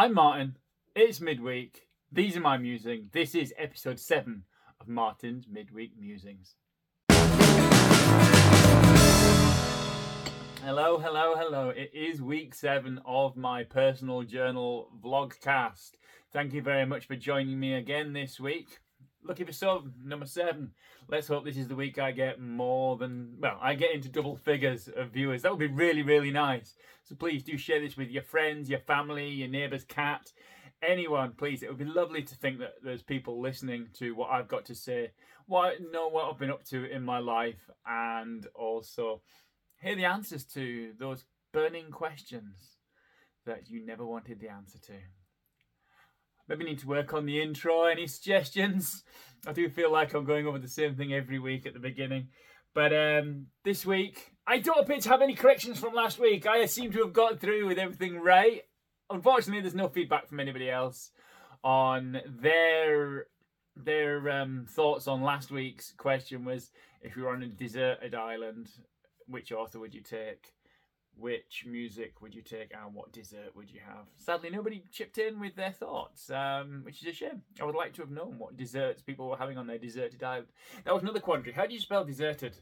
I'm Martin. It's midweek. These are my musings. This is episode 7 of Martin's Midweek Musings. Hello, hello, hello. It is week 7 of my personal journal vlogcast. Thank you very much for joining me again this week. Lucky for some, number 7. Let's hope this is the week I get more than... Well, I get into double figures of viewers. That would be really, really nice. So please do share this with your friends, your family, your neighbour's cat, anyone, please. It would be lovely to think that there's people listening to what I've got to say, what I've been up to in my life, and also hear the answers to those burning questions that you never wanted the answer to. Maybe need to work on the intro. Any suggestions? I do feel like I'm going over the same thing every week at the beginning. But this week, I don't appear to have any corrections from last week. I seem to have got through with everything right. Unfortunately, there's no feedback from anybody else on their thoughts on last week's question was, if you were on a deserted island, which author would you take? Which music would you take and what dessert would you have? Sadly, nobody chipped in with their thoughts, which is a shame. I would like to have known what desserts people were having on their deserted island. That was another quandary. How do you spell deserted?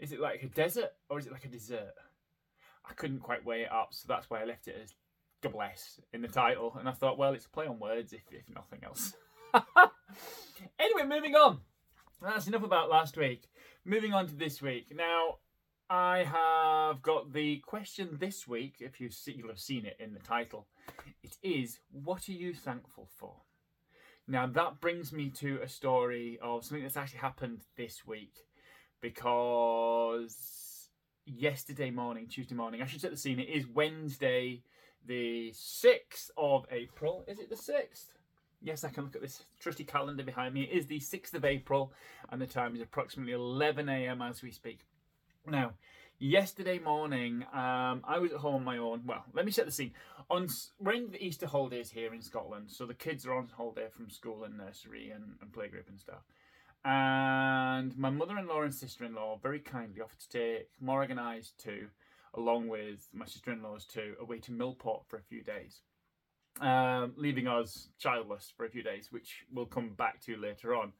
Is it like a desert or is it like a dessert? I couldn't quite weigh it up, so that's why I left it as double S in the title. And I thought, well, it's a play on words, if nothing else. Anyway, moving on. That's enough about last week. Moving on to this week. Now, I have got the question this week, if you'll have seen it in the title. It is, what are you thankful for? Now that brings me to a story of something that's actually happened this week, because Tuesday morning, I should set the scene. It is Wednesday, the 6th of April. Is it the 6th? Yes, I can look at this trusty calendar behind me. It is the 6th of April, and the time is approximately 11 a.m. as we speak. Now, yesterday morning, I was at home on my own. Well, let me set the scene. We're in the Easter holidays here in Scotland, so the kids are on holiday from school and nursery and playgroup and stuff. And my mother-in-law and sister-in-law very kindly offered to take Morrigan and I's too, along with my sister-in-law's too, away to Millport for a few days, leaving us childless for a few days, which we'll come back to later on.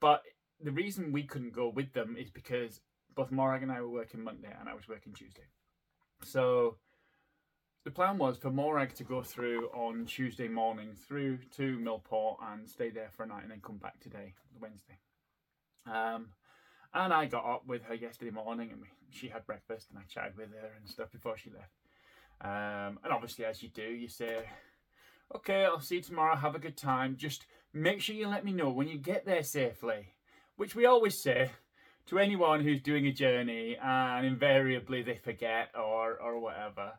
But the reason we couldn't go with them is because both Morag and I were working Monday and I was working Tuesday. So the plan was for Morag to go through on Tuesday morning through to Millport and stay there for a night and then come back today, Wednesday. And I got up with her yesterday morning and she had breakfast and I chatted with her and stuff before she left. And obviously, as you do, you say, okay, I'll see you tomorrow. Have a good time. Just make sure you let me know when you get there safely, which we always say to anyone who's doing a journey, and invariably they forget or whatever.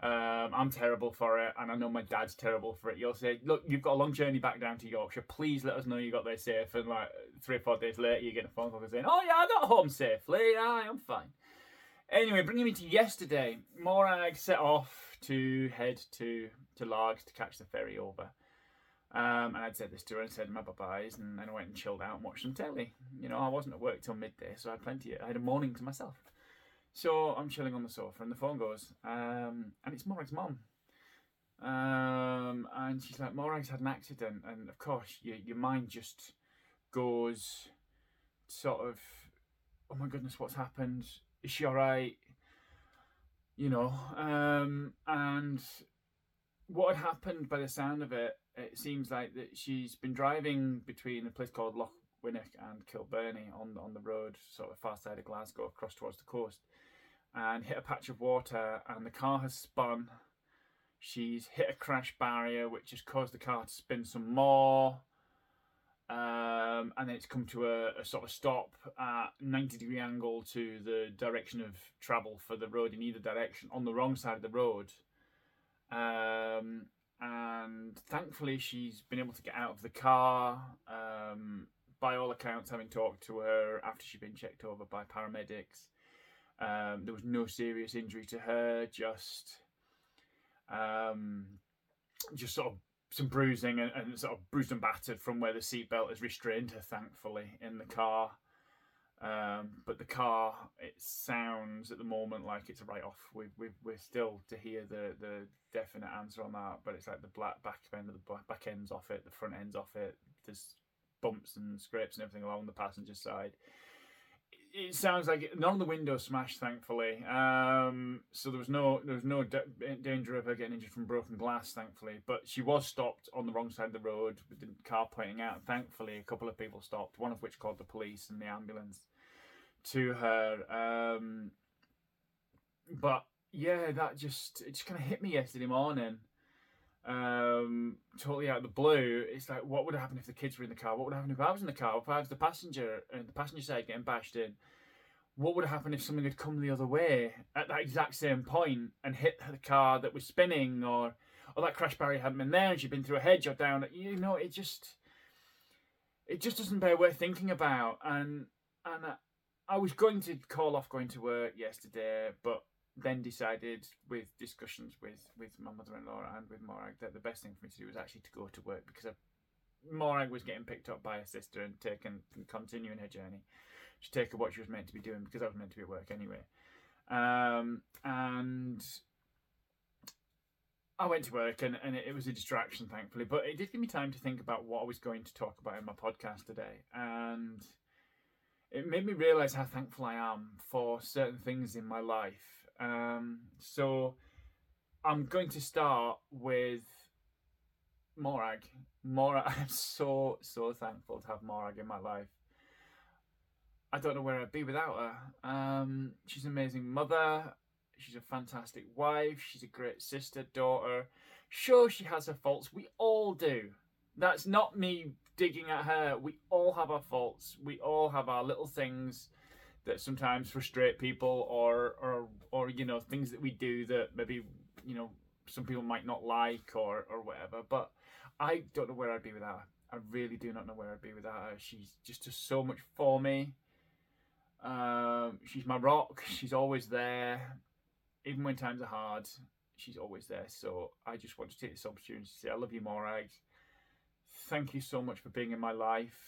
I'm terrible for it, and I know my dad's terrible for it. You'll say, look, you've got a long journey back down to Yorkshire. Please let us know you got there safe. And like 3 or 4 days later, you get a phone call saying, oh yeah, I got home safely. Yeah, I'm fine. Anyway, bringing me to yesterday, Morag set off to head to Largs to catch the ferry over. And I'd said this to her and said my bye-byes, and then I went and chilled out and watched some telly. You know, I wasn't at work till midday, so I had a morning to myself. So I'm chilling on the sofa and the phone goes, and it's Morag's mum. And she's like, Morag's had an accident, and of course your mind just goes sort of, oh my goodness, what's happened? Is she all right? You know, and what had happened by the sound of it, it seems like that she's been driving between a place called Lochwinnock and Kilburnie on the road, sort of far side of Glasgow, across towards the coast, and hit a patch of water, and the car has spun. She's hit a crash barrier, which has caused the car to spin some more, and then it's come to a sort of stop at 90-degree angle to the direction of travel for the road in either direction, on the wrong side of the road. And thankfully she's been able to get out of the car, by all accounts, having talked to her after she'd been checked over by paramedics. There was no serious injury to her, just sort of some bruising and sort of bruised and battered from where the seatbelt has restrained her, thankfully, in the car. But the car, it sounds at the moment like it's a write-off. We're still to hear the definite answer on that, but it's like the back end's off it, the front end's off it. There's bumps and scrapes and everything along the passenger side. It sounds like none of the windows smashed, thankfully. So there was no danger of her getting injured from broken glass, thankfully. But she was stopped on the wrong side of the road with the car pointing out. Thankfully, a couple of people stopped, one of which called the police and the ambulance to her. But yeah, that it just kind of hit me yesterday morning. Totally out of the blue. It's like, what would happen if the kids were in the car? What would happen if I was in the car? If I was the passenger and the passenger side getting bashed in? What would happen if something had come the other way at that exact same point and hit the car that was spinning, or that crash barrier hadn't been there and she'd been through a hedge or down? You know, it just doesn't bear worth thinking about. And I was going to call off going to work yesterday, but then decided, with discussions with my mother-in-law and with Morag, that the best thing for me to do was actually to go to work, because Morag was getting picked up by her sister and continuing her journey. She'd take her what she was meant to be doing, because I was meant to be at work anyway. And I went to work, and it was a distraction, thankfully, but it did give me time to think about what I was going to talk about in my podcast today. And it made me realise how thankful I am for certain things in my life. So I'm going to start with Morag. I'm so thankful to have Morag in my life. I don't know where I'd be without her. She's an amazing mother. She's a fantastic wife. She's a great sister, daughter. Sure, she has her faults. We all do. That's not me digging at her. We all have our faults. We all have our little things that sometimes frustrate people, or you know, things that we do that maybe, you know, some people might not like, or whatever. But I don't know where I'd be without her. I really do not know where I'd be without her. She's just does so much for me. She's my rock. She's always there, even when times are hard. She's always there. So I just want to take this opportunity to say I love you, Morag. Thank you so much for being in my life.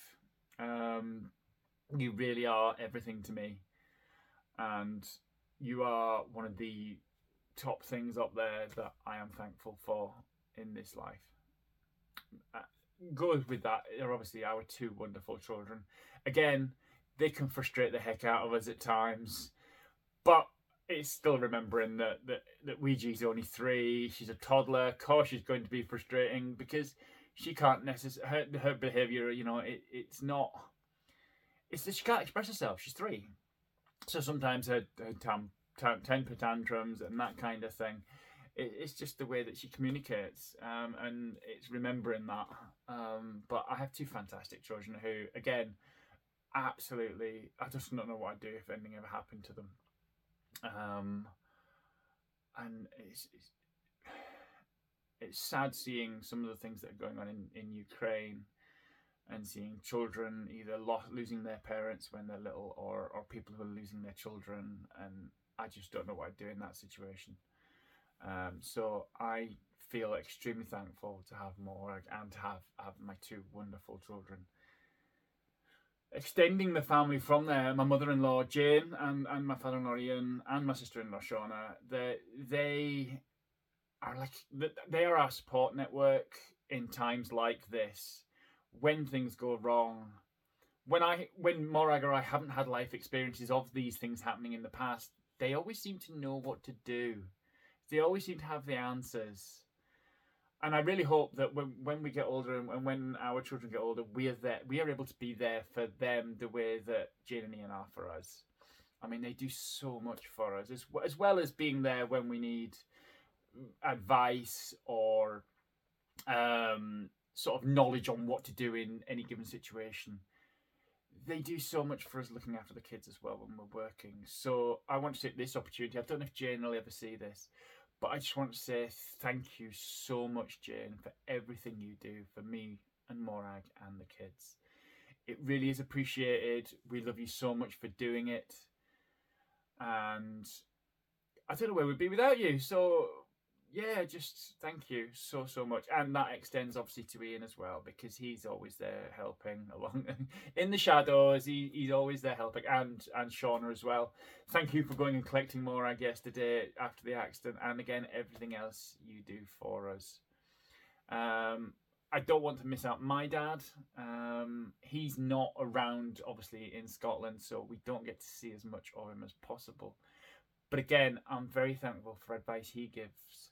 You really are everything to me, and you are one of the top things up there that I am thankful for in this life. Goes with that are obviously our two wonderful children. Again, they can frustrate the heck out of us at times, but it's still remembering that Ouija's only 3. She's a toddler. Of course she's going to be frustrating, because she can't necessarily, her behaviour, you know, it's that she can't express herself. She's 3. So sometimes her temper tantrums and that kind of thing, it's just the way that she communicates, and it's remembering that. But I have 2 fantastic children who, again, absolutely, I just don't know what I'd do if anything ever happened to them. And it's sad seeing some of the things that are going on in Ukraine, and seeing children either losing their parents when they're little, or people who are losing their children. And I just don't know what I'd do in that situation. So I feel extremely thankful to have Morag and to have my 2 wonderful children. Extending the family from there, my mother-in-law Jane and my father-in-law Ian and my sister-in-law Shauna, they are our support network in times like this, when things go wrong, when Morag or I haven't had life experiences of these things happening in the past. They always seem to know what to do. They always seem to have the answers. And I really hope that when we get older, and when our children get older, we are able to be there for them the way that Jane and Ian are for us. I mean, they do so much for us, as well as being there when we need advice or sort of knowledge on what to do in any given situation. They do so much for us looking after the kids as well when we're working. So I want to take this opportunity. I don't know if Jane will ever see this, but I just want to say thank you so much, Jane, for everything you do for me and Morag and the kids. It really is appreciated. We love you so much for doing it. And I don't know where we'd be without you. So yeah, just thank you so much. And that extends obviously to Ian as well, because he's always there helping along in the shadows. He's always there helping, and Shauna as well. Thank you for going and collecting more, I guess, today after the accident, and again everything else you do for us. I don't want to miss out my dad. He's not around obviously in Scotland, so we don't get to see as much of him as possible. But again, I'm very thankful for advice he gives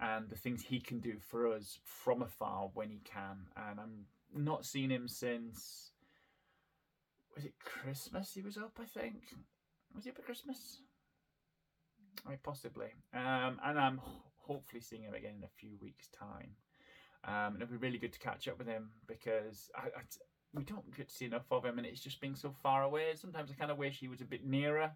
and the things he can do for us from afar when he can. And I'm not seeing him since, was it Christmas he was up, I think? Was he up at Christmas? Right, possibly. And I'm hopefully seeing him again in a few weeks' time. And it'll be really good to catch up with him, because we don't get to see enough of him, and it's just being so far away. Sometimes I kind of wish he was a bit nearer.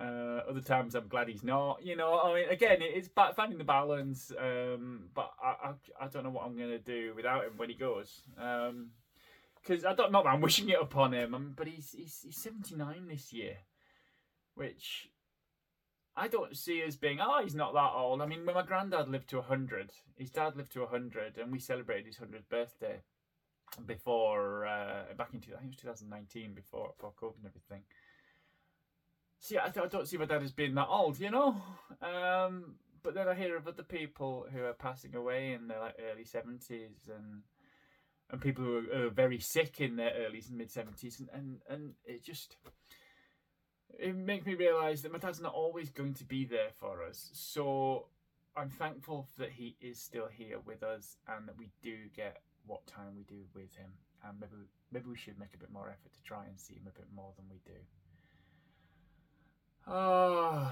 Other times I'm glad he's not, you know. I mean, again, it's finding the balance, but I don't know what I'm going to do without him when he goes, because I don't know that I'm wishing it upon him, but he's 79 this year, which I don't see as being, oh, he's not that old. I mean, when my granddad lived to 100, his dad lived to 100, and we celebrated his 100th birthday before, back in, I think it was 2019, before COVID and everything. See, I don't see my dad as being that old, you know? But then I hear of other people who are passing away in their like early 70s, and people who are very sick in their early and mid 70s. And it just, it makes me realise that my dad's not always going to be there for us. So I'm thankful that he is still here with us and that we do get what time we do with him. And maybe we should make a bit more effort to try and see him a bit more than we do.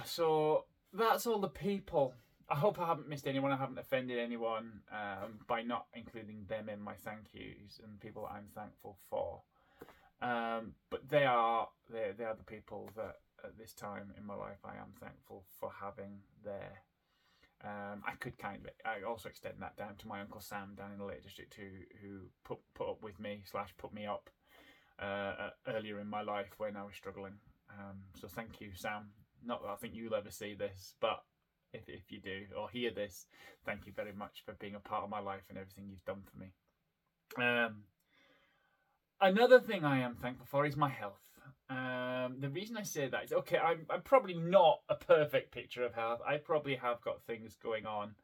So that's all the people. I hope I haven't missed anyone, I haven't offended anyone by not including them in my thank yous and people I'm thankful for. But they are the people that at this time in my life I am thankful for having there. I also extend that down to my Uncle Sam down in the Lake District, who put up with me / put me up earlier in my life when I was struggling. So thank you, Sam. Not that I think you'll ever see this, but if you do or hear this, thank you very much for being a part of my life and everything you've done for me. Another thing I am thankful for is my health. The reason I say that is, okay, I'm probably not a perfect picture of health. I probably have got things going on.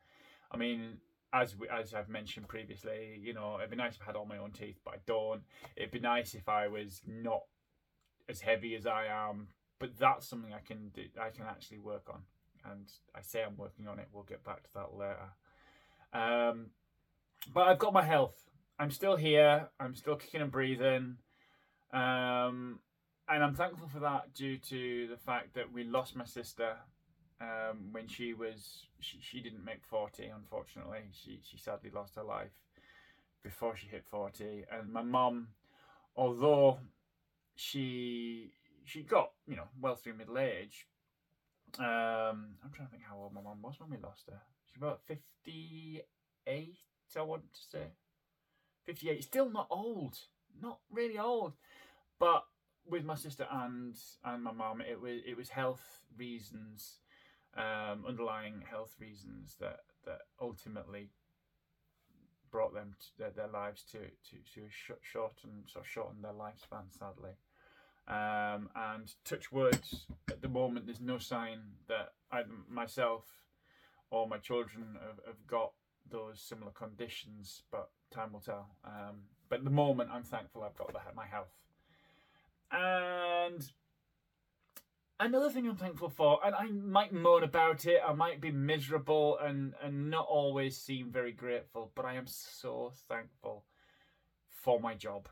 I mean, as I've mentioned previously, you know, it'd be nice if I had all my own teeth by dawn. It'd be nice if I was not as heavy as I am, but that's something I can do. I can actually work on, and I say I'm working on it. We'll get back to that later. But I've got my health. I'm still here. I'm still kicking and breathing, and I'm thankful for that due to the fact that we lost my sister when she didn't make 40. Unfortunately, she sadly lost her life before she hit 40, and my mum, although she got, you know, well through middle age. I'm trying to think how old my mum was when we lost her. She was about 58, I want to say. 58, still not old, not really old. But with my sister and my mum, it was health reasons, underlying health reasons that ultimately brought them to their lives to shorten their lifespan, sadly. And touch wood, at the moment there's no sign that I myself or my children have got those similar conditions, but time will tell. But at the moment I'm thankful I've got my health. And another thing I'm thankful for, and I might moan about it, I might be miserable and not always seem very grateful, but I am so thankful for my job.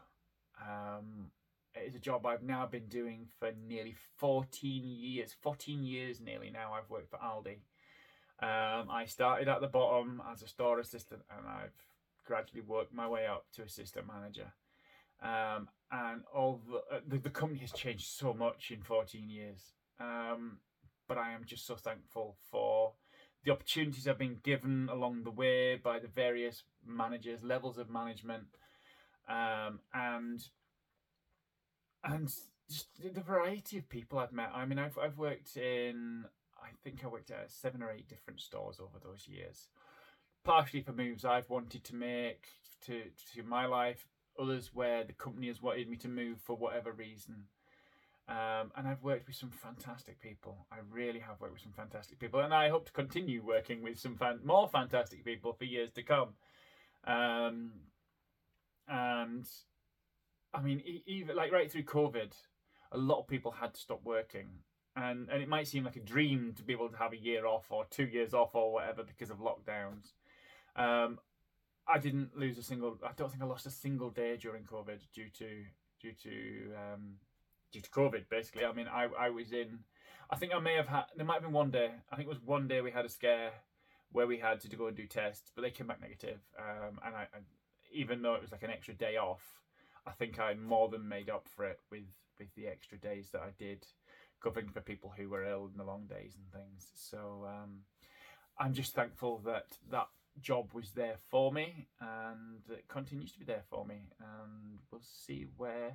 It is a job I've now been doing for nearly 14 years nearly now. I've worked for Aldi. I started at the bottom as a store assistant, and I've gradually worked my way up to assistant manager. And all the company has changed so much in 14 years. But I am just so thankful for the opportunities I've been given along the way by the various managers, levels of management, and just the variety of people I've met. I mean, I've worked in I think I worked at 7 or 8 different stores over those years. Partially for moves I've wanted to make to my life, others where the company has wanted me to move for whatever reason. And I've worked with some fantastic people. I really have worked with some fantastic people. And I hope to continue working with some more fantastic people for years to come. And I mean, even like right through COVID, a lot of people had to stop working. And it might seem like a dream to be able to have a year off or 2 years off or whatever because of lockdowns. I didn't lose a single, I don't think I lost a single day during COVID due to COVID, basically. I mean, I was in, I think I may have had, there might have been one day, I think it was one day we had a scare where we had to go and do tests, but they came back negative. And I even though it was like an extra day off, I think I more than made up for it with the extra days that I did covering for people who were ill in the long days and things. So I'm just thankful that job was there for me and it continues to be there for me. And we'll see where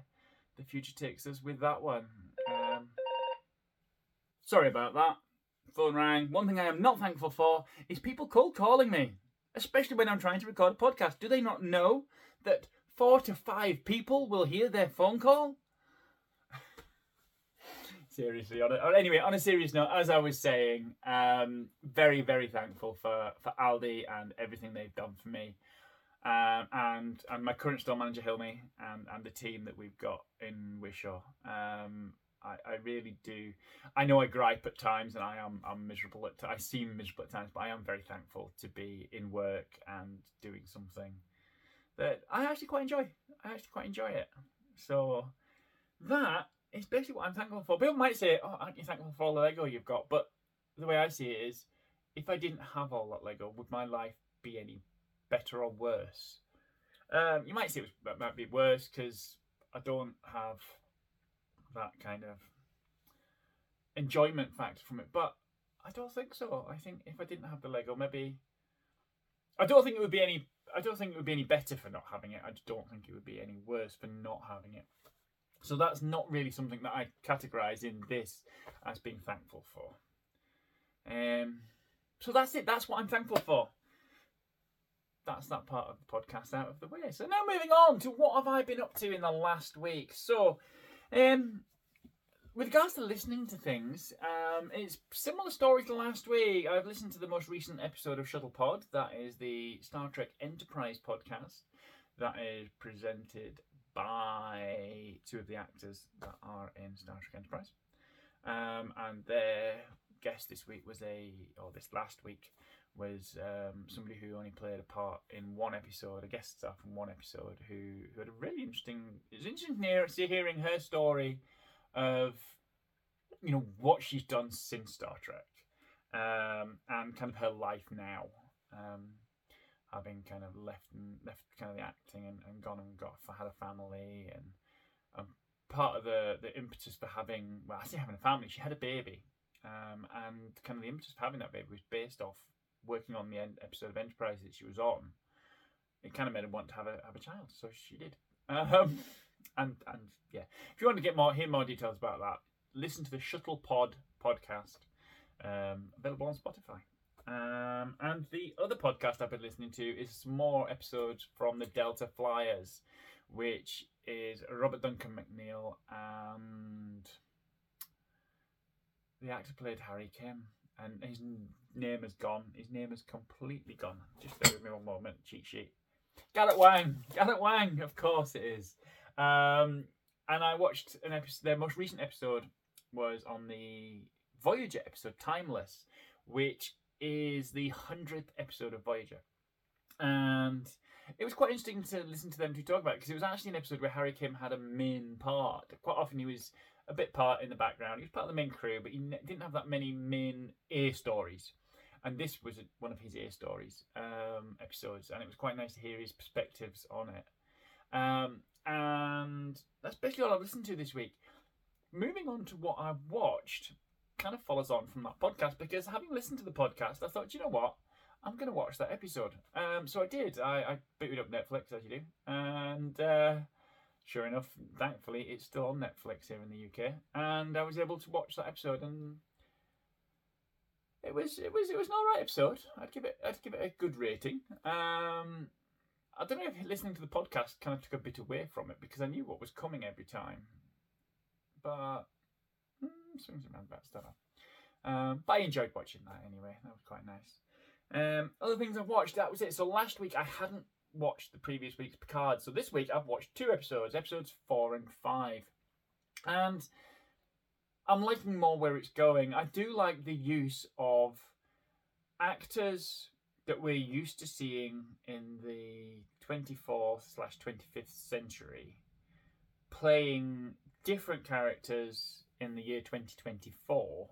the future takes us with that one. Sorry about that. Phone rang. One thing I am not thankful for is people cold calling me, especially when I'm trying to record a podcast. Do they not know that 4 to 5 people will hear their phone call? Seriously, anyway, on a serious note, as I was saying, very, very thankful for Aldi and everything they've done for me. And my current store manager, Hilmy, and the team that we've got in Wishaw. I really do. I know I gripe at times and I'm miserable. I seem miserable at times, but I am very thankful to be in work and doing something that I actually quite enjoy. I actually quite enjoy it. So that is basically what I'm thankful for. People might say, oh, aren't you thankful for all the Lego you've got? But the way I see it is, if I didn't have all that Lego, would my life be any better or worse? You might say it might be worse because I don't have that kind of enjoyment factor from it, but I don't think so. I think if I didn't have the Lego, maybe I don't think it would be any better for not having it. I just don't think it would be any worse for not having it. So that's not really something that I categorize in this as being thankful for. So that's it. That's what I'm thankful for. That's that part of the podcast out of the way. So now moving on to what have I been up to in the last week. So with regards to listening to things, it's similar story to last week. I've listened to the most recent episode of Shuttle Pod. That is the Star Trek Enterprise podcast that is presented by two of the actors that are in Star Trek Enterprise. And their guest this week was somebody who only played a part in one episode, a guest star from one episode, who had a really interesting. It's interesting hearing her story of, you know, what she's done since Star Trek, and kind of her life now, having kind of left kind of the acting and gone and had a family, and part of the impetus for having a family, she had a baby, and kind of the impetus for having that baby was based off working on the episode of Enterprise that she was on. It kind of made her want to have a child, so she did. And yeah, if you want to hear more details about that, listen to the Shuttle Pod podcast, available on Spotify. And the other podcast I've been listening to is more episodes from the Delta Flyers, which is Robert Duncan McNeil and the actor played Harry Kim. And his name is gone. His name is completely gone. Just bear with me one moment. Cheat sheet. Garrett Wang. Garrett Wang, of course it is. And I watched an episode. Their most recent episode was on the Voyager episode, Timeless, which is the 100th episode of Voyager. And it was quite interesting to listen to them to talk about because it was actually an episode where Harry Kim had a main part. Quite often he was a bit part in the background. He was part of the main crew, but he didn't have that many main A stories. And this was one of his A stories episodes, and it was quite nice to hear his perspectives on it. And that's basically all I listened to this week. Moving on to what I watched kind of follows on from that podcast, because having listened to the podcast, I thought, you know what? I'm going to watch that episode. So I did. I booted up Netflix, as you do. And sure enough, thankfully, it's still on Netflix here in the UK, and I was able to watch that episode, and It was an alright episode. I'd give it a good rating. I don't know if listening to the podcast kind of took a bit away from it because I knew what was coming every time. But swings and roundabouts, don't I? But I enjoyed watching that anyway. That was quite nice. Other things I've watched, that was it. So last week I hadn't watched the previous week's Picard. So this week I've watched two episodes, episodes 4 and 5. And I'm liking more where it's going. I do like the use of actors that we're used to seeing in the 24th/25th century playing different characters in the year 2024,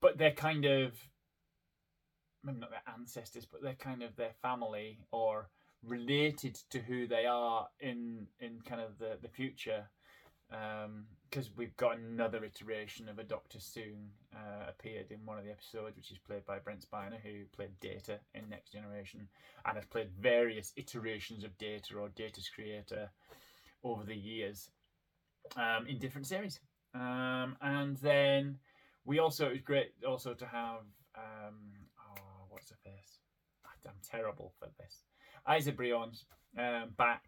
but they're kind of, maybe not their ancestors, but they're kind of their family or related to who they are in kind of the future. Because we've got another iteration of a Doctor soon appeared in one of the episodes, which is played by Brent Spiner, who played Data in Next Generation and has played various iterations of Data or Data's creator over the years in different series. And then we also, it was great also to have, what's her face? I'm terrible for this. Isa Brion back,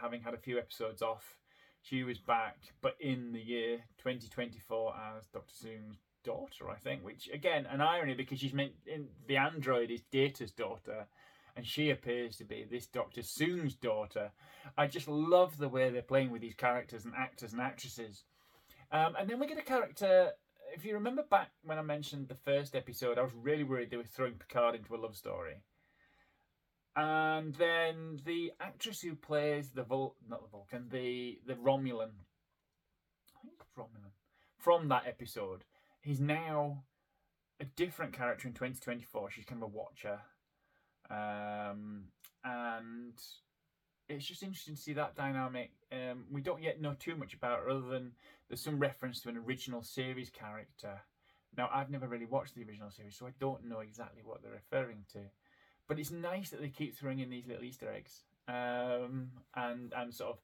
having had a few episodes off. She was back, but in the year 2024 as Dr. Soong's daughter, I think, which, again, an irony because she's meant in the android is Data's daughter, and she appears to be this Dr. Soong's daughter. I just love the way they're playing with these characters and actors and actresses. And then we get a character, if you remember back when I mentioned the first episode, I was really worried they were throwing Picard into a love story. And then the actress who plays the Romulan, I think it's Romulan, from that episode, is now a different character in 2024. She's kind of a watcher. And it's just interesting to see that dynamic. We don't yet know too much about her other than there's some reference to an original series character. Now, I've never really watched the original series, so I don't know exactly what they're referring to. But it's nice that they keep throwing in these little Easter eggs and sort of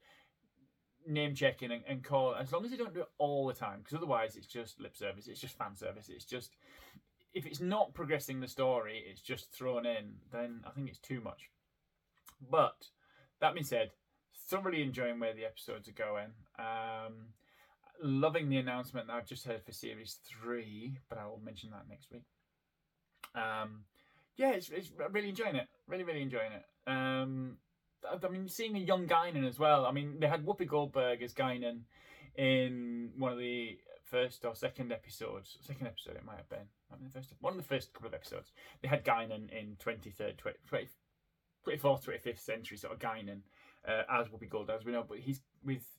name checking and call, as long as they don't do it all the time, because otherwise it's just lip service, it's just fan service, it's just, if it's not progressing the story, it's just thrown in, then I think it's too much. But that being said, thoroughly enjoying where the episodes are going. Loving the announcement that I've just heard for series 3, but I will mention that next week. Yeah, it's really enjoying it. Really enjoying it. I mean, seeing a young Guinan as well. I mean, they had Whoopi Goldberg as Guinan in one of the first or second episodes. Second episode it might have been. Might be the first, one of the first couple of episodes. They had Guinan in 24th, 25th century sort of Guinan as Whoopi Goldberg, as we know. But he's with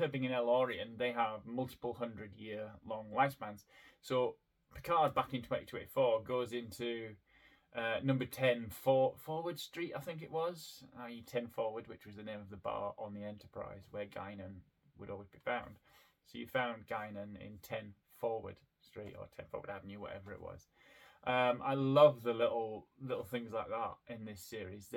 her being an Elorian, they have multiple 100-year-long lifespans. So Picard back in 2024 goes into number 10 Forward Street, I think it was, i.e. 10 Forward, which was the name of the bar on the Enterprise where Guinan would always be found. So you found Guinan in 10 Forward Street or 10 Forward Avenue, whatever it was. I love the little things like that in this series.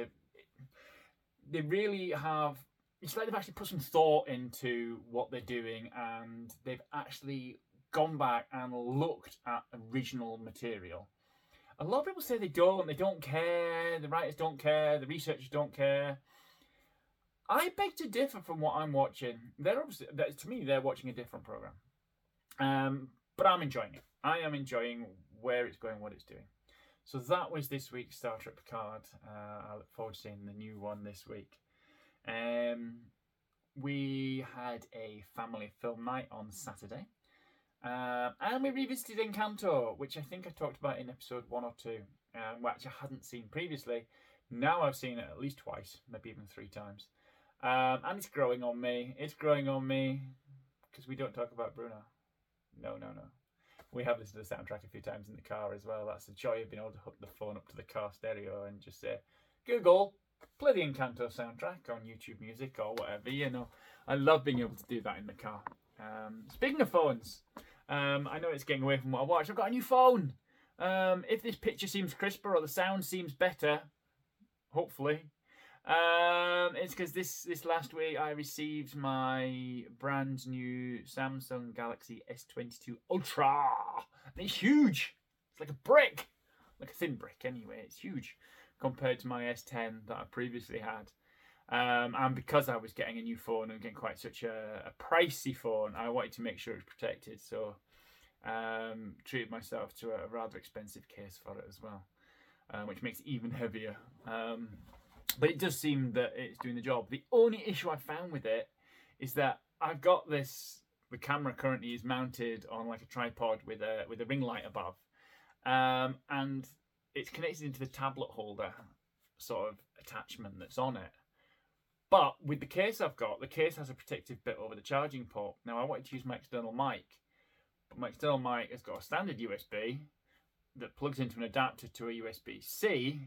They really have, it's like they've actually put some thought into what they're doing, and they've actually gone back and looked at original material. A lot of people say they don't care, the writers don't care, the researchers don't care. I beg to differ from what I'm watching. To me, they're watching a different programme. But I'm enjoying it. I am enjoying where it's going, what it's doing. So that was this week's Star Trek Picard. I look forward to seeing the new one this week. We had a family film night on Saturday. And we revisited Encanto, which I think I talked about in episode 1 or 2, which I hadn't seen previously. Now I've seen it at least twice, maybe even 3 times. And it's growing on me. Because we don't talk about Bruno. No. We have listened to the soundtrack a few times in the car as well. That's the joy of being able to hook the phone up to the car stereo and just say, Google, play the Encanto soundtrack on YouTube Music or whatever. You know, I love being able to do that in the car. Speaking of phones, I know it's getting away from what I watch. I've got a new phone. If this picture seems crisper or the sound seems better, hopefully, It's because this last week I received my brand new Samsung Galaxy S22 Ultra. And it's huge. It's like a brick. Like a thin brick anyway. It's huge compared to my S10 that I previously had. And because I was getting a new phone and getting quite such a pricey phone, I wanted to make sure it's protected. So treated myself to a rather expensive case for it as well, which makes it even heavier. But it does seem that it's doing the job. The only issue I found with it is that I've got this. The camera currently is mounted on like a tripod with a ring light above, and it's connected into the tablet holder sort of attachment that's on it. But with the case I've got, the case has a protective bit over the charging port. Now I wanted to use my external mic, but my external mic has got a standard USB that plugs into an adapter to a USB-C,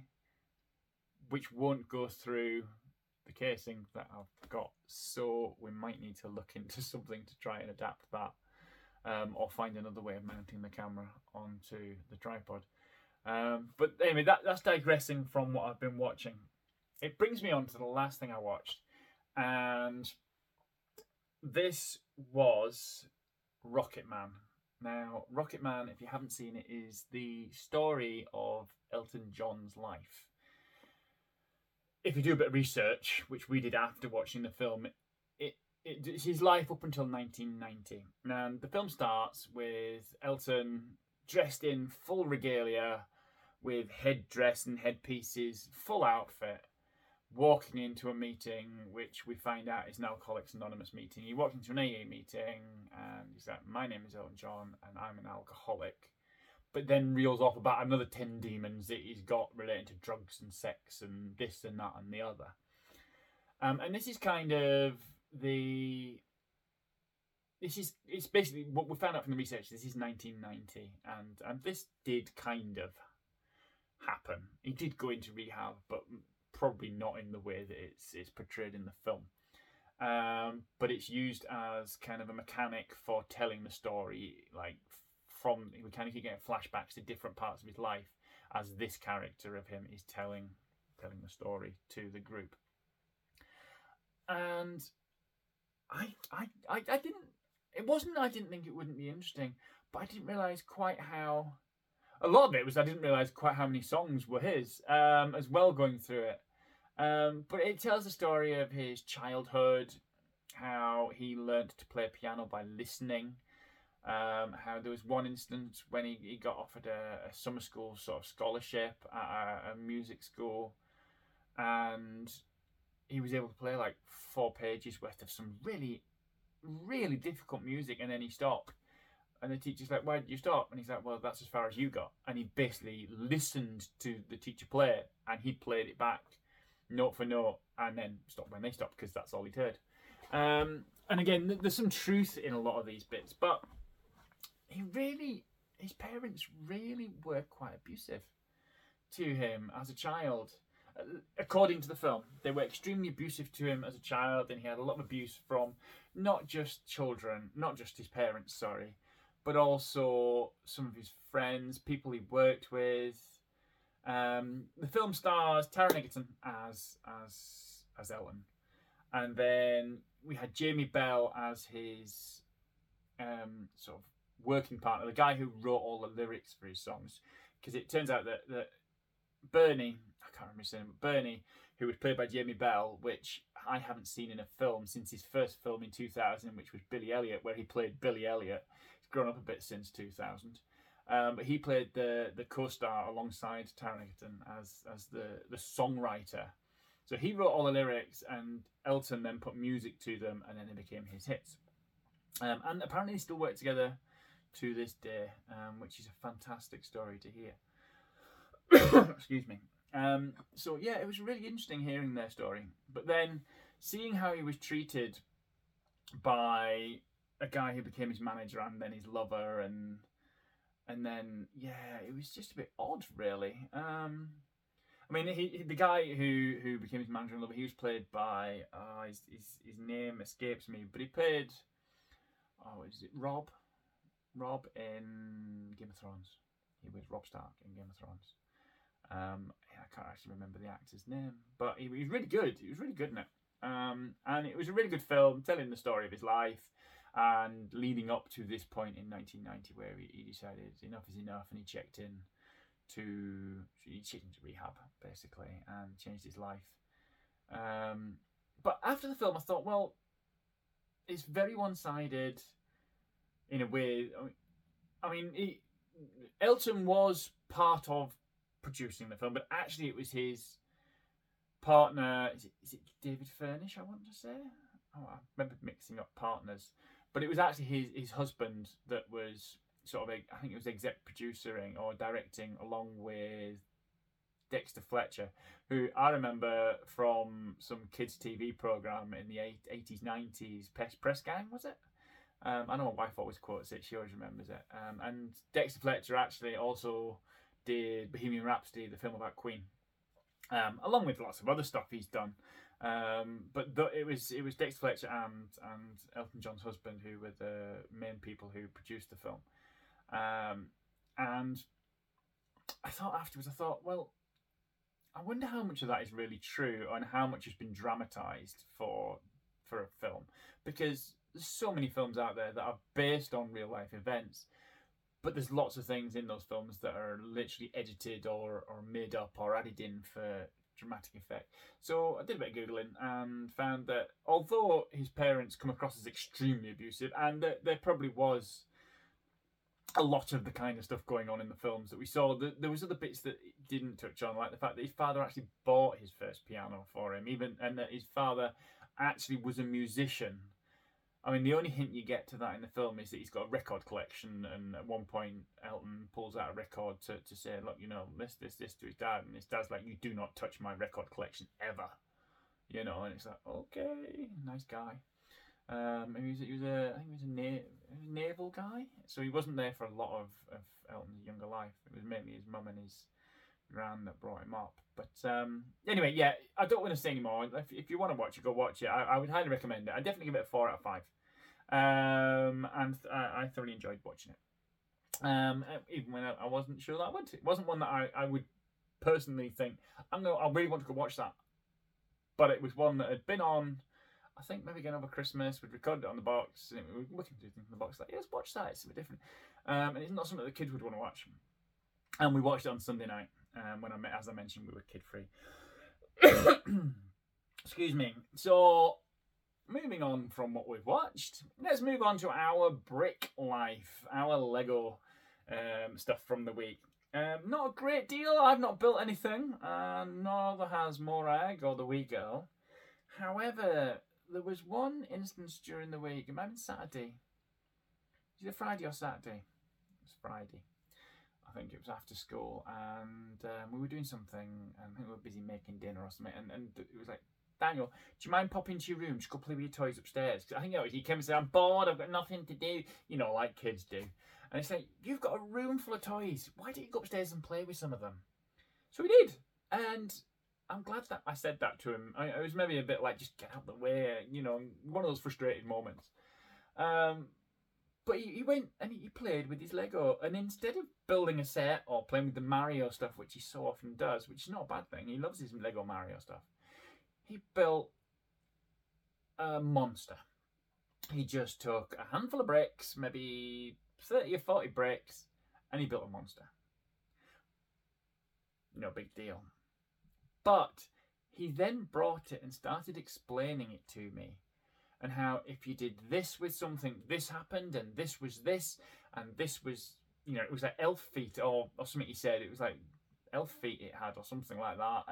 which won't go through the casing that I've got. So we might need to look into something to try and adapt that, or find another way of mounting the camera onto the tripod. But anyway, that's digressing from what I've been watching. It brings me on to the last thing I watched, and this was Rocket Man. Now, Rocket Man, if you haven't seen it, is the story of Elton John's life. If you do a bit of research, which we did after watching the film, it's his life up until 1990. And the film starts with Elton dressed in full regalia, with headdress and headpieces, full outfit, walking into a meeting, which we find out is an Alcoholics Anonymous meeting. He walked into an AA meeting and he's like, "My name is Elton John and I'm an alcoholic," but then reels off about another 10 demons that he's got relating to drugs and sex and this and that and the other. And this is kind of it's basically what we found out from the research. This is 1990, and this did kind of happen. He did go into rehab, but probably not in the way that it's portrayed in the film. But it's used as kind of a mechanic for telling the story. Like, from we kind of keep getting flashbacks to different parts of his life as this character of him is telling the story to the group. And I didn't think it wouldn't be interesting, but I didn't realise quite how. A lot of it was I didn't realise quite how many songs were his as well going through it. But it tells the story of his childhood, how he learnt to play piano by listening, how there was one instance when he got offered a summer school sort of scholarship at a music school, and he was able to play like 4 pages worth of some really, really difficult music, and then he stopped. And the teacher's like, "Why did you stop?" And he's like, "Well, that's as far as you got." And he basically listened to the teacher play it, and he played it back note for note, and then stopped when they stopped, because that's all he'd heard. And again, there's some truth in a lot of these bits, but his parents really were quite abusive to him as a child. According to the film, they were extremely abusive to him as a child, and he had a lot of abuse from not just his parents, but also some of his friends, people he worked with. The film stars Taron Egerton as Elton, and then we had Jamie Bell as his sort of working partner, the guy who wrote all the lyrics for his songs, because it turns out that Bernie, I can't remember his name, but Bernie, who was played by Jamie Bell, which I haven't seen in a film since his first film in 2000, which was Billy Elliot, where he played Billy Elliot. Grown up a bit since 2000, but he played the co-star alongside Taron Egerton as the songwriter. So he wrote all the lyrics, and Elton then put music to them, and then they became his hits. And apparently they still work together to this day, which is a fantastic story to hear. Excuse me. So yeah, it was really interesting hearing their story, but then seeing how he was treated by a guy who became his manager and then his lover, and then yeah, it was just a bit odd, really. I mean, the guy who became his manager and lover, he was played by his name escapes me, but he played Robb in Game of Thrones. He was Robb Stark in Game of Thrones. I can't actually remember the actor's name, but he was really good. He was really good in it. And it was a really good film, telling the story of his life and leading up to this point in 1990 where he decided enough is enough, and he checked in to rehab, basically, and changed his life. But after the film, I thought, well, it's very one-sided in a way. I mean Elton was part of producing the film, but actually it was his partner, is it David Furnish, I want to say? Oh, I remember mixing up partners. But it was actually his husband that was sort of, I think it was exec producing or directing along with Dexter Fletcher, who I remember from some kids' TV programme in the 80s, 90s, Press Gang, was it? I know my wife always quotes it, she always remembers it. And Dexter Fletcher actually also did Bohemian Rhapsody, the film about Queen, along with lots of other stuff he's done. But it was Dexter Fletcher and Elton John's husband who were the main people who produced the film. And I thought afterwards, well, I wonder how much of that is really true and how much has been dramatised for a film. Because there's so many films out there that are based on real life events, but there's lots of things in those films that are literally edited or made up or added in for dramatic effect. So I did a bit of Googling and found that although his parents come across as extremely abusive, and there probably was a lot of the kind of stuff going on in the films that we saw, there was other bits that it didn't touch on, like the fact that his father actually bought his first piano for him, and that his father actually was a musician. I mean, the only hint you get to that in the film is that he's got a record collection, and at one point Elton pulls out a record to say, look, this to his dad, and his dad's like, you do not touch my record collection ever, and it's like, okay, nice guy. He was a naval guy, so he wasn't there for a lot of Elton's younger life. It was mainly his mum and his gran that brought him up. But anyway, yeah, I don't want to say anymore. If you want to watch it, go watch it. I would highly recommend it. I definitely give it a 4 out of 5. And I thoroughly enjoyed watching it. Even when I wasn't sure that I would. It wasn't one that I would personally think, I really want to go watch that. But it was one that had been on, I think, maybe again over Christmas. We'd recorded it on the box, and we were looking through things on the box, like, yeah, let's watch that, it's a bit different. And it's not something that the kids would want to watch. And we watched it on Sunday night, as I mentioned, we were kid-free. Excuse me. So, moving on from what we've watched, let's move on to our brick life, our Lego stuff from the week. Not a great deal. I've not built anything, neither has Morag or the wee girl. However, there was one instance during the week, it might have been Saturday. Was it Friday or Saturday? It was Friday. I think it was after school, and we were doing something, and I think we were busy making dinner or something, and it was like, Daniel, do you mind popping to your room, just go play with your toys upstairs? Because I think he came and said, I'm bored, I've got nothing to do, like kids do. And it's like, you've got a room full of toys, why don't you go upstairs and play with some of them? So we did, and I'm glad that I said that to him. I was maybe a bit like, just get out of the way, one of those frustrated moments. But he went and he played with his Lego, and instead of building a set or playing with the Mario stuff, which he so often does, which is not a bad thing, he loves his Lego Mario stuff, he built a monster. He just took a handful of bricks, maybe 30 or 40 bricks, and he built a monster. No big deal. But he then brought it and started explaining it to me, and how if you did this with something, this happened, and this was this, and this was, it was like elf feet or something he said. It was like elf feet it had or something like that.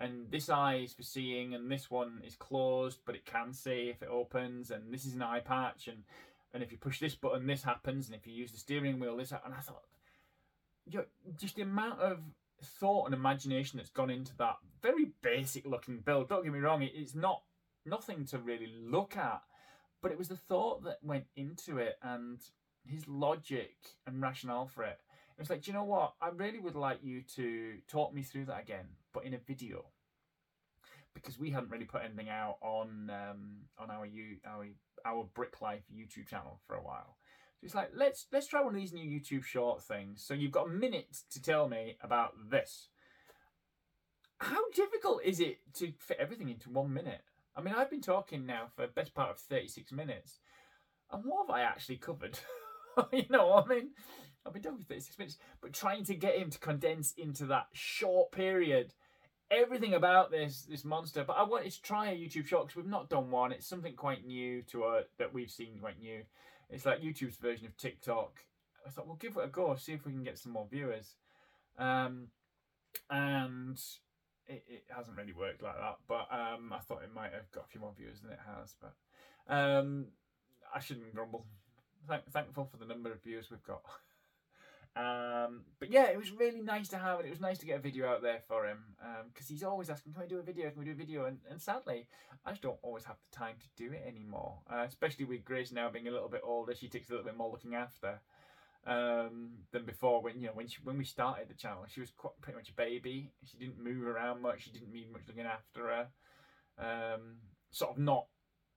And this eye is for seeing, and this one is closed, but it can see if it opens. And this is an eye patch. And if you push this button, this happens. And if you use the steering wheel, this happens. And I thought, just the amount of thought and imagination that's gone into that very basic looking build. Don't get me wrong, it's not nothing to really look at, but it was the thought that went into it and his logic and rationale for it. It was like, do you know what, I really would like you to talk me through that again, but in a video, because we hadn't really put anything out on our Brick Life YouTube channel for a while. It's like, let's try one of these new YouTube short things. So you've got a minute to tell me about this. How difficult is it to fit everything into 1 minute? I mean, I've been talking now for the best part of 36 minutes. And what have I actually covered? You know what I mean? I've been talking for 36 minutes. But trying to get him to condense into that short period everything about this monster. But I wanted to try a YouTube short because we've not done one. It's something quite new to us that we've seen quite new. It's like YouTube's version of TikTok. I thought, we'll give it a go, see if we can get some more viewers. And it hasn't really worked like that, but I thought it might have got a few more viewers than it has. But I shouldn't grumble. Thankful for the number of viewers we've got. But yeah, it was really nice to have, and it was nice to get a video out there for him, because he's always asking, can we do a video, can we do a video? And sadly, I just don't always have the time to do it anymore, especially with Grace now being a little bit older. She takes a little bit more looking after than before. When we started the channel, she was pretty much a baby. She didn't move around much. She didn't need much looking after her, sort of not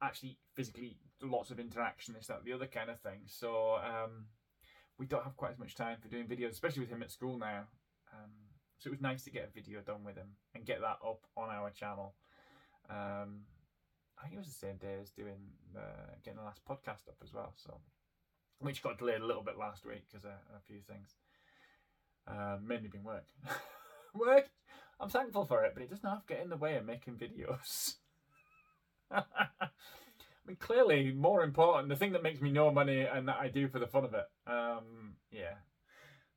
actually physically lots of interaction, this, that, the other kind of thing. So we don't have quite as much time for doing videos, especially with him at school now. So it was nice to get a video done with him and get that up on our channel. I think it was the same day as getting the last podcast up as well, so, which got delayed a little bit last week because of a few things. Mainly been work. Work! I'm thankful for it, but it doesn't have to get in the way of making videos. I mean, clearly, more important, the thing that makes me no money and that I do for the fun of it. Yeah.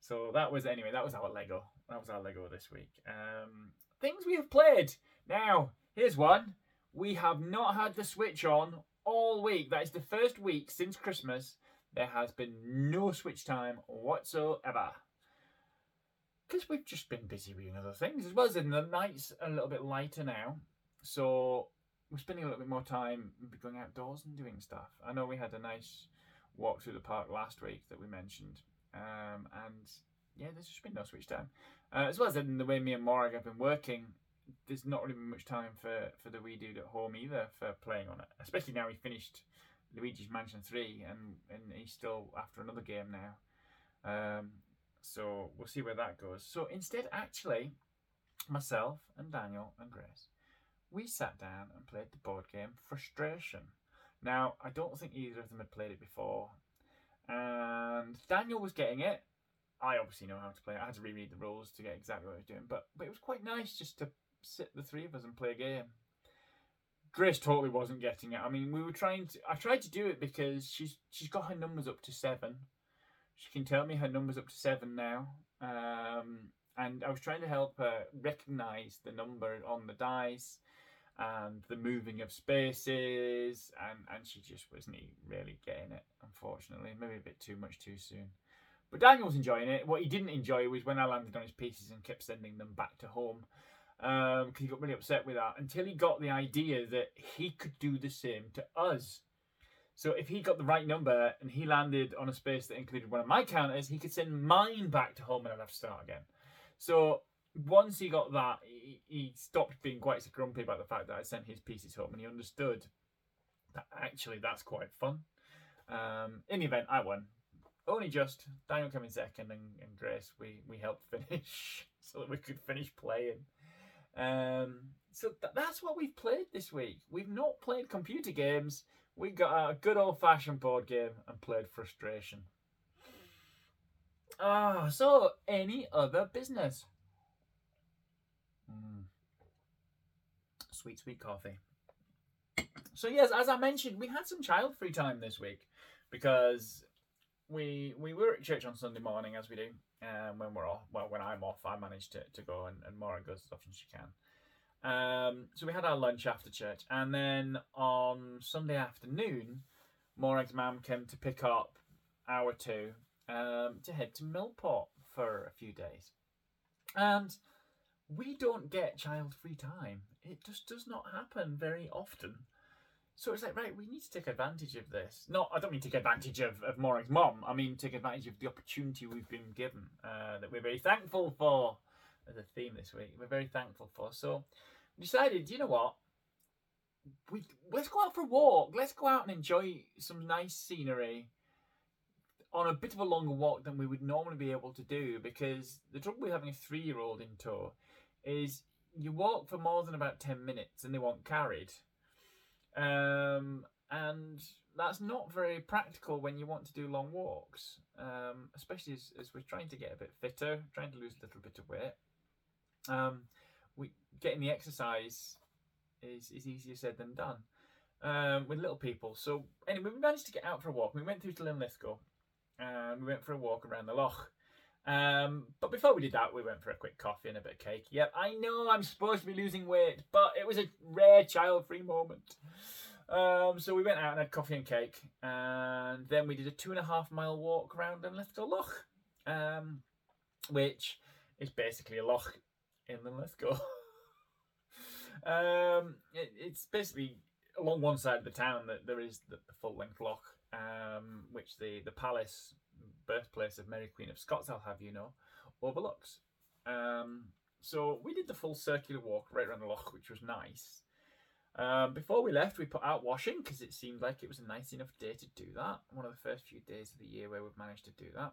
So that was our Lego. That was our Lego this week. Things we have played. Now, here's one. We have not had the Switch on all week. That is the first week since Christmas. There has been no Switch time whatsoever. Because we've just been busy doing other things as well as in the night's a little bit lighter now. So we're spending a little bit more time going outdoors and doing stuff. I know we had a nice walk through the park last week that we mentioned. And yeah, there's just been no Switch time. As well as in the way me and Morag have been working, there's not really been much time for the wee dude at home either for playing on it. Especially now he finished Luigi's Mansion 3 and he's still after another game now. So we'll see where that goes. So instead, actually, myself and Daniel and Grace, we sat down and played the board game Frustration. Now, I don't think either of them had played it before. And Daniel was getting it. I obviously know how to play it. I had to reread the rules to get exactly what I was doing. But it was quite nice just to sit the three of us and play a game. Grace totally wasn't getting it. I mean, I tried to do it because she's got her numbers up to 7. She can tell me her numbers up to 7 now. And I was trying to help her recognise the number on the dice and the moving of spaces, and she just wasn't really getting it, unfortunately. Maybe a bit too much too soon. But Daniel was enjoying it. What he didn't enjoy was when I landed on his pieces and kept sending them back to home, because he got really upset with that until he got the idea that he could do the same to us. So if he got the right number and he landed on a space that included one of my counters, he could send mine back to home and I'd have to start again. So once he got that, he stopped being quite so grumpy about the fact that I sent his pieces home, and he understood that actually that's quite fun. In the event, I won. Only just. Daniel came in second, and Grace, we helped finish so that we could finish playing. So that's what we've played this week. We've not played computer games. We got a good old-fashioned board game and played Frustration. So any other business? Sweet, sweet coffee. So yes, as I mentioned, we had some child-free time this week because we were at church on Sunday morning, as we do. And when we're off, well, when I'm off, I manage to go, and Maura goes as often as she can. So we had our lunch after church, and then on Sunday afternoon, Maura's mum came to pick up our two. To head to Millport for a few days. And we don't get child-free time. It just does not happen very often. So it's like, right, we need to take advantage of this. No, I don't mean take advantage of Morag's mom. I mean take advantage of the opportunity we've been given, that we're very thankful for. As a theme this week, we're very thankful for. So we decided, you know what? Let's go out for a walk. Let's go out and enjoy some nice scenery on a bit of a longer walk than we would normally be able to do, because the trouble with having a 3-year-old in tow is you walk for more than about 10 minutes and they want carried. And that's not very practical when you want to do long walks, especially as we're trying to get a bit fitter, trying to lose a little bit of weight. Getting the exercise is easier said than done with little people. So anyway, we managed to get out for a walk. We went through to Linlithgow and we went for a walk around the loch. But before we did that, we went for a quick coffee and a bit of cake. Yep, I know I'm supposed to be losing weight, but it was a rare child-free moment. So we went out and had coffee and cake, and then we did a 2.5 mile walk around Linlithgow Loch, which is basically a loch in Linlithgow. It's basically along one side of the town that there is the full-length loch, which the palace, birthplace of Mary Queen of Scots, I'll have you know, overlooks. So we did the full circular walk right around the loch, which was nice. Before we left, we put out washing because it seemed like it was a nice enough day to do that. One of the first few days of the year where we've managed to do that.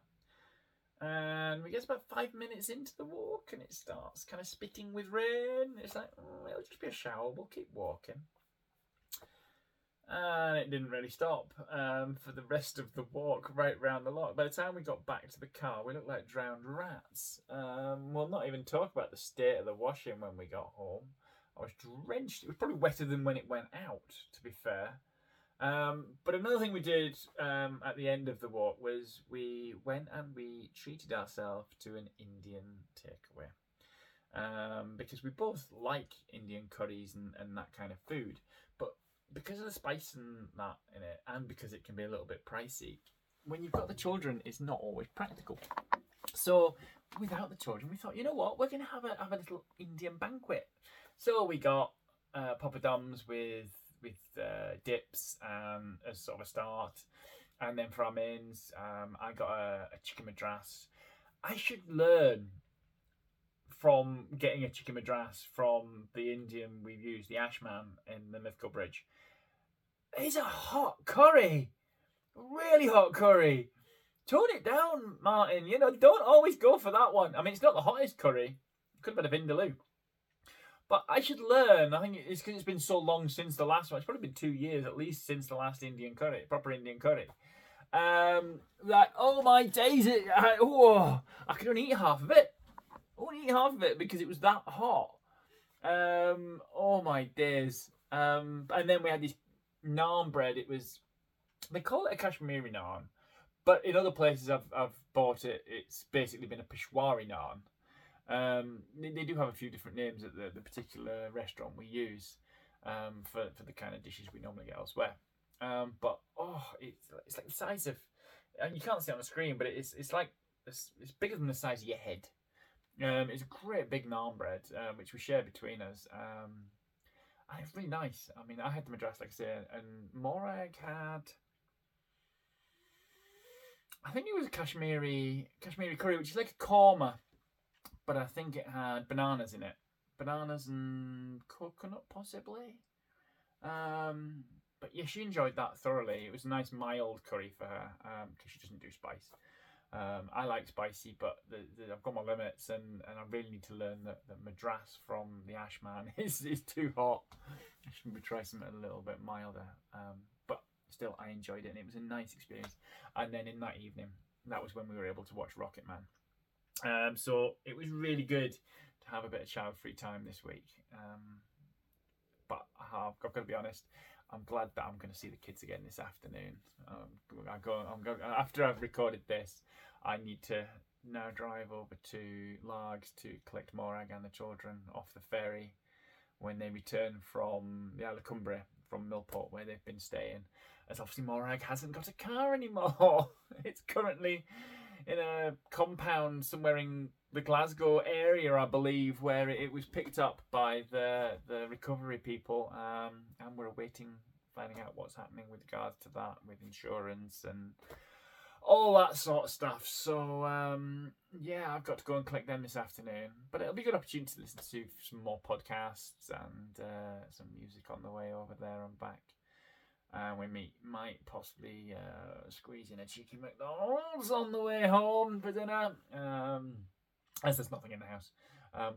And we get about 5 minutes into the walk and it starts kind of spitting with rain. It's like, oh, it'll just be a shower, we'll keep walking. And it didn't really stop for the rest of the walk right round the loch. By the time we got back to the car, we looked like drowned rats. We'll not even talk about the state of the washing when we got home. I was drenched. It was probably wetter than when it went out, to be fair. But another thing we did at the end of the walk was we went and we treated ourselves to an Indian takeaway. Because we both like Indian curries and that kind of food. But because of the spice and that in it, and because it can be a little bit pricey, when you've got the children, it's not always practical. So without the children, we thought, you know what, we're going to have a little Indian banquet. So we got poppadoms with dips as sort of a start. And then for our mains, I got a chicken madras. I should learn from getting a chicken madras from the Indian we've used, the Ashman in the Linlithgow Bridge. It's a hot curry, really hot curry. Tone it down, Martin. You know, don't always go for that one. I mean, it's not the hottest curry. Could have been a vindaloo. But I should learn. I think it's because it's been so long since the last one. It's probably been 2 years at least since the last Indian curry, proper Indian curry. Like, oh my days. I could only eat half of it. I wouldn't eat half of it because it was that hot. Oh my days. And then we had this naan bread. It was, they call it a Kashmiri naan. But in other places I've bought it, it's basically been a Peshwari naan. They do have a few different names at the particular restaurant we use for the kind of dishes we normally get elsewhere. But oh, it's like the size of, and you can't see it on the screen, but it's bigger than the size of your head. It's a great big naan bread which we share between us. And it's really nice. I mean, I had the madras, like I say, and Morag had, I think it was a Kashmiri curry, which is like a korma, but I think it had bananas in it. Bananas and coconut, possibly. But yeah, she enjoyed that thoroughly. It was a nice mild curry for her, because she doesn't do spice. I like spicy, but I've got my limits, and I really need to learn that madras from the Ashman is too hot. I should try something a little bit milder. Still, I enjoyed it, and it was a nice experience. And then in that evening, that was when we were able to watch Rocket Man. So it was really good to have a bit of child-free time this week. But I've got to be honest, I'm glad that I'm going to see the kids again this afternoon. After I've recorded this, I need to now drive over to Largs to collect Morag and the children off the ferry when they return from the Isle of Cumbria, from Millport, where they've been staying, as obviously Morag hasn't got a car anymore. It's currently in a compound somewhere in the Glasgow area, I believe, where it was picked up by the recovery people, and we're awaiting finding out what's happening with regards to that, with insurance and all that sort of stuff. So yeah, I've got to go and collect them this afternoon, but it'll be a good opportunity to listen to some more podcasts and some music on the way over there and back. We might possibly squeeze in a cheeky McDonald's on the way home for dinner, as there's nothing in the house.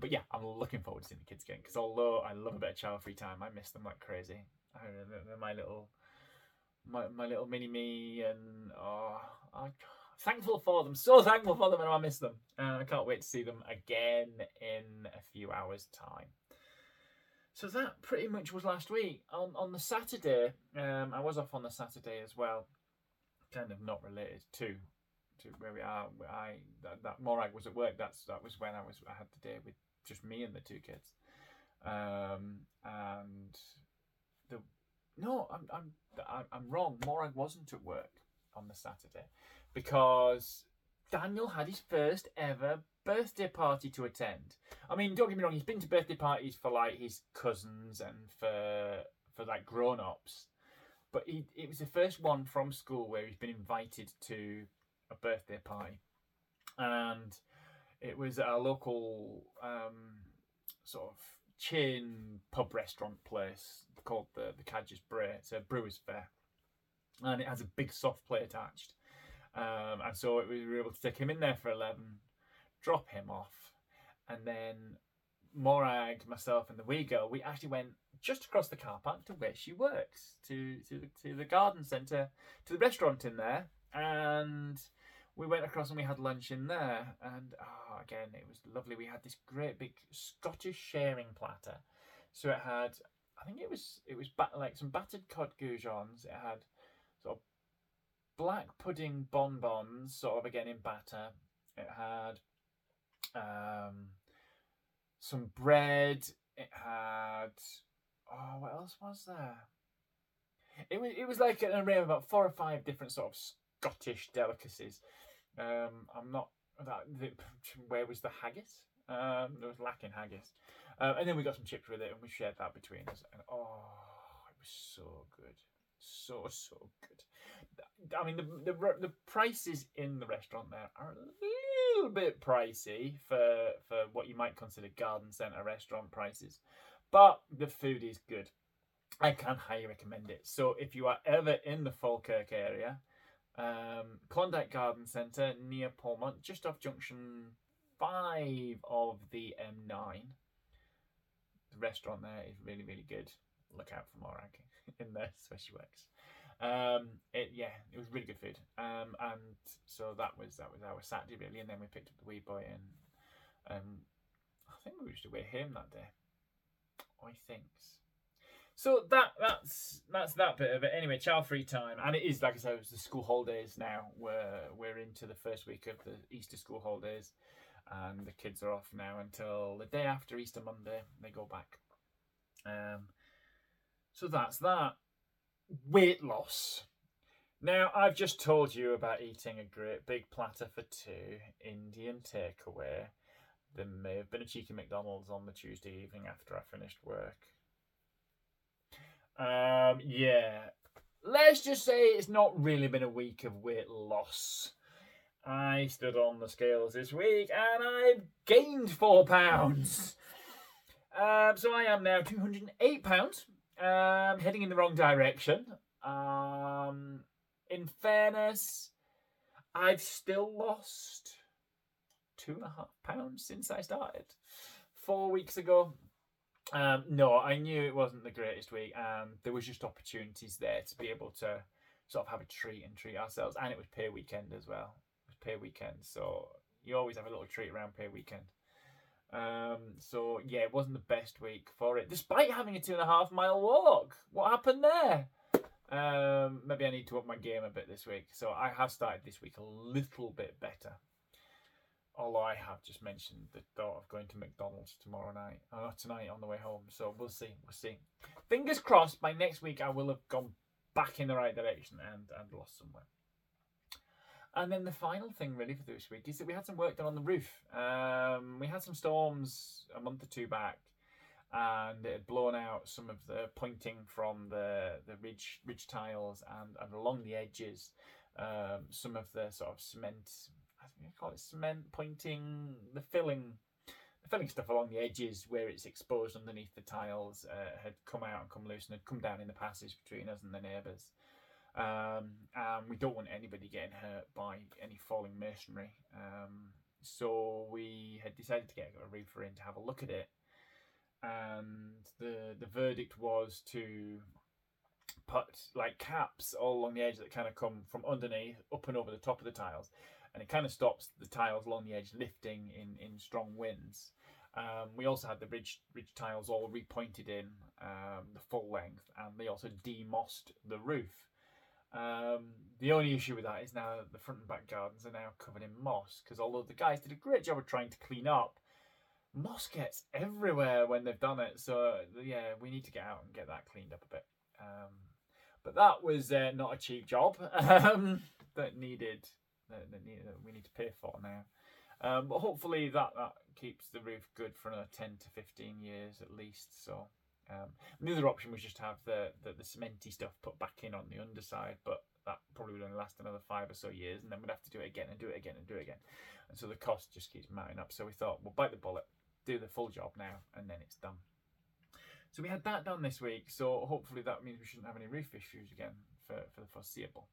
But yeah, I'm looking forward to seeing the kids again, because although I love a bit of child-free time, I miss them like crazy. I remember my little mini-me, and I'm thankful for them, so thankful for them, and I miss them. And I can't wait to see them again in a few hours' time. So that pretty much was last week. On the Saturday, I was off on the Saturday as well, kind of not related to where we are. That Morag was at work. That was when I had the day with just me and the two kids. I'm wrong. Morag wasn't at work on the Saturday because Daniel had his first ever birthday party to attend. I mean, don't get me wrong, he's been to birthday parties for like his cousins and for like grown-ups, but it was the first one from school where he's been invited to a birthday party, and it was at a local sort of chain pub restaurant place called the Cadger's Bray. It's a brewer's fair, and it has a big soft play attached, and so we were able to take him in there for 11, drop him off, and then Morag, myself and the wee girl, we actually went just across the car park to where she works, to the garden centre, to the restaurant in there, and we went across and we had lunch in there, and again it was lovely. We had this great big Scottish sharing platter, so it had, I think it was some battered cod goujons, it had sort of black pudding bonbons, sort of again in batter, it had some bread, it had what else was there? It was like an array of about 4 or 5 different sort of Scottish delicacies. Where was the haggis? There was lacking haggis, and then we got some chips with it and we shared that between us. And it was so good, so good. I mean, the prices in the restaurant there are a little bit pricey for what you might consider garden centre restaurant prices, but the food is good. I can highly recommend it. So if you are ever in the Falkirk area, Klondike Garden Centre near Paulmont, just off junction 5 of the M9. The restaurant there is really, really good. Look out for Morag in there, that's where she works. It was really good food. And so that was our Saturday really, and then we picked up the wee boy and I think we were just away home that day. I think. So that's that bit of it. Anyway, child-free time, and it is, like I said, it was the school holidays now. We're into the first week of the Easter school holidays, and the kids are off now until the day after Easter Monday. They go back. So that's that. Weight loss. Now, I've just told you about eating a great big platter for two, Indian takeaway. There may have been a cheeky McDonald's on the Tuesday evening after I finished work. Let's just say it's not really been a week of weight loss. I stood on the scales this week and I've gained 4 pounds. So I am now 208 pounds, heading in the wrong direction. In fairness, I've still lost 2.5 pounds since I started 4 weeks ago. No, I knew it wasn't the greatest week, and there was just opportunities there to be able to sort of have a treat and treat ourselves. And it was pay weekend as well. It was pay weekend, so you always have a little treat around pay weekend. So yeah, it wasn't the best week for it, despite having a 2.5 mile walk. What happened there? Maybe I need to up my game a bit this week. So I have started this week a little bit better. Although I have just mentioned the thought of going to McDonald's tonight on the way home. So we'll see. Fingers crossed, by next week I will have gone back in the right direction and lost some weight. And then the final thing really for this week is that we had some work done on the roof. We had some storms a month or two back, and it had blown out some of the pointing from the ridge tiles and along the edges, some of the sort of cement. I call it cement pointing, the filling stuff along the edges where it's exposed underneath the tiles had come out and come loose and had come down in the passage between us and the neighbours. We don't want anybody getting hurt by any falling masonry. So we had decided to get a reefer in to have a look at it. And the verdict was to put like caps all along the edge that kind of come from underneath, up and over the top of the tiles. And it kind of stops the tiles along the edge lifting in strong winds. We also had the ridge tiles all repointed in the full length, and they also demossed the roof. The only issue with that is now the front and back gardens are now covered in moss, because although the guys did a great job of trying to clean up, moss gets everywhere when they've done it. So yeah, we need to get out and get that cleaned up a bit. But that was not a cheap job that we need to pay for now. But hopefully that keeps the roof good for another 10 to 15 years at least. So the other option was just to have the cementy stuff put back in on the underside, but that probably would only last another 5 or so years, and then we'd have to do it again and do it again and do it again. And so the cost just keeps mounting up. So we thought, we'll bite the bullet, do the full job now, and then it's done. So we had that done this week, so hopefully that means we shouldn't have any roof issues again for the foreseeable.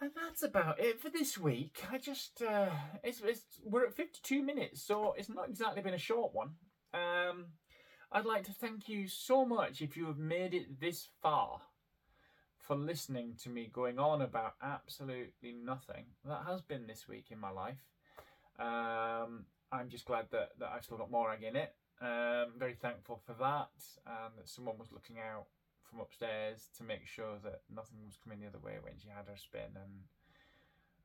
And that's about it for this week. I just, we're at 52 minutes, so it's not exactly been a short one. I'd like to thank you so much if you have made it this far for listening to me going on about absolutely nothing. That has been this week in my life. I'm just glad that I've still got Morag in it. Very thankful for that, and that someone was looking out from upstairs to make sure that nothing was coming the other way when she had her spin,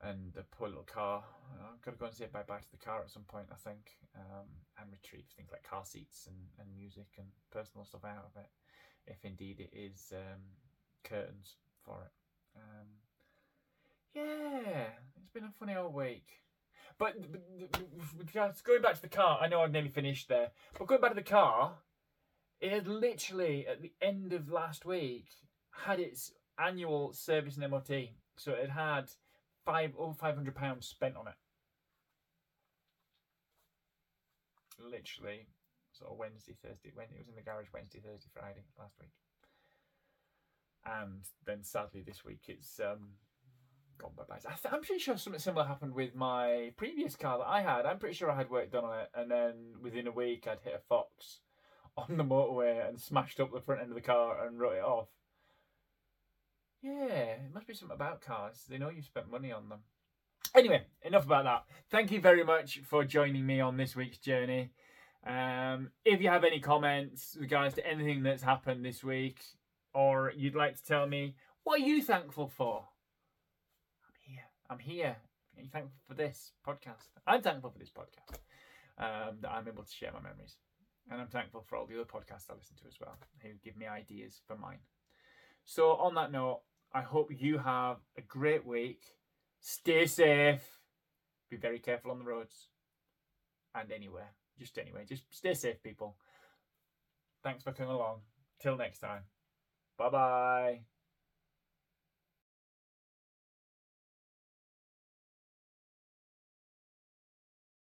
and the poor little car. I've got to go and say bye bye to the car at some point, I think, and retrieve things like car seats and music and personal stuff out of it, if indeed it is curtains for it. Yeah, it's been a funny old week. But going back to the car, I know I've nearly finished there, but going back to the car, it had literally, at the end of last week, had its annual service and MOT. So it had over £500 spent on it. Literally, sort of Wednesday, Thursday, when it was in the garage Wednesday, Thursday, Friday last week. And then sadly this week it's... gone bye bye. I'm pretty sure something similar happened with my previous car that I had. I'm pretty sure I had work done on it, and then within a week I'd hit a fox on the motorway and smashed up the front end of the car and wrote it off. Yeah, it must be something about cars. They know you've spent money on them. Anyway, enough about that. Thank you very much for joining me on this week's journey. If you have any comments with regards to anything that's happened this week, or you'd like to tell me, what are you thankful for? I'm here. Are you thankful for this podcast? I'm thankful for this podcast, that I'm able to share my memories. And I'm thankful for all the other podcasts I listen to as well, who give me ideas for mine. So on that note, I hope you have a great week. Stay safe. Be very careful on the roads. And anywhere. Just anyway. Just stay safe, people. Thanks for coming along. Till next time. Bye-bye.